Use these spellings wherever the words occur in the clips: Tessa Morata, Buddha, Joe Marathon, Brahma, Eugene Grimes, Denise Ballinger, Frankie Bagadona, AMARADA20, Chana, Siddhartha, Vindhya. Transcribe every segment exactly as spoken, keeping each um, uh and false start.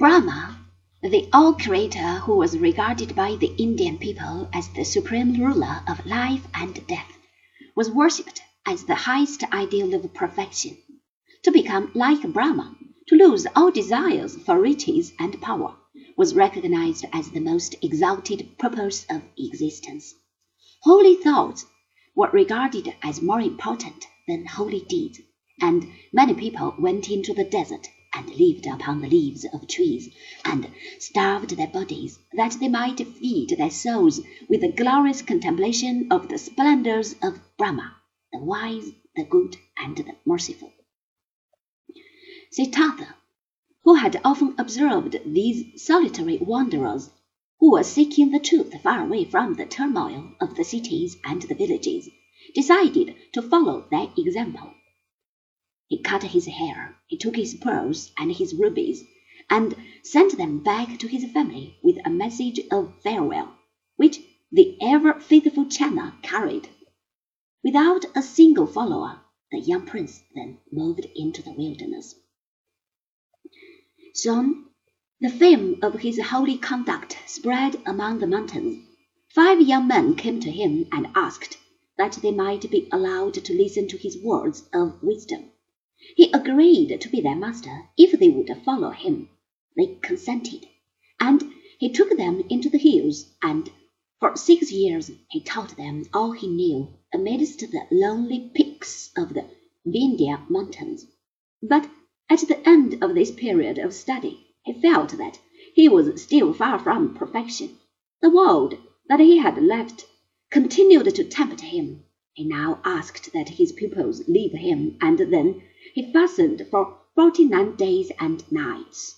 Brahma, the all-creator who was regarded by the Indian people as the supreme ruler of life and death, was worshipped as the highest ideal of perfection. To become like Brahma, to lose all desires for riches and power, was recognized as the most exalted purpose of existence. Holy thoughts were regarded as more important than holy deeds, and many people went into the desert and lived upon the leaves of trees, and starved their bodies, that they might feed their souls with the glorious contemplation of the splendors of Brahma, the wise, the good, and the merciful. Siddhartha, who had often observed these solitary wanderers, who were seeking the truth far away from the turmoil of the cities and the villages, decided to follow their example. He cut his hair, he took his pearls and his rubies, and sent them back to his family with a message of farewell, which the ever-faithful Chana carried. Without a single follower, the young prince then moved into the wilderness. Soon, the fame of his holy conduct spread among the mountains. Five young men came to him and asked that they might be allowed to listen to his words of wisdom. He agreed to be their master if they would follow him. They consented, and he took them into the hills, and for six years he taught them all he knew amidst the lonely peaks of the Vindhya mountains. But at the end of this period of study, he felt that he was still far from perfection. The world that he had left continued to tempt him. He now asked that his pupils leave him, and then he fasted for forty-nine days and nights,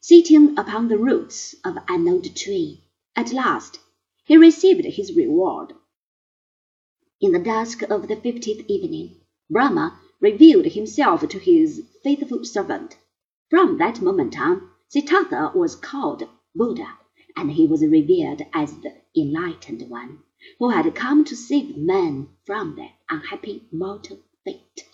sitting upon the roots of an old tree. At last, he received his reward. In the dusk of the fifteenth evening, Brahma revealed himself to his faithful servant. From that moment on, Siddhartha was called Buddha, and he was revered as the enlightened one, who had come to save men from their unhappy mortal fate.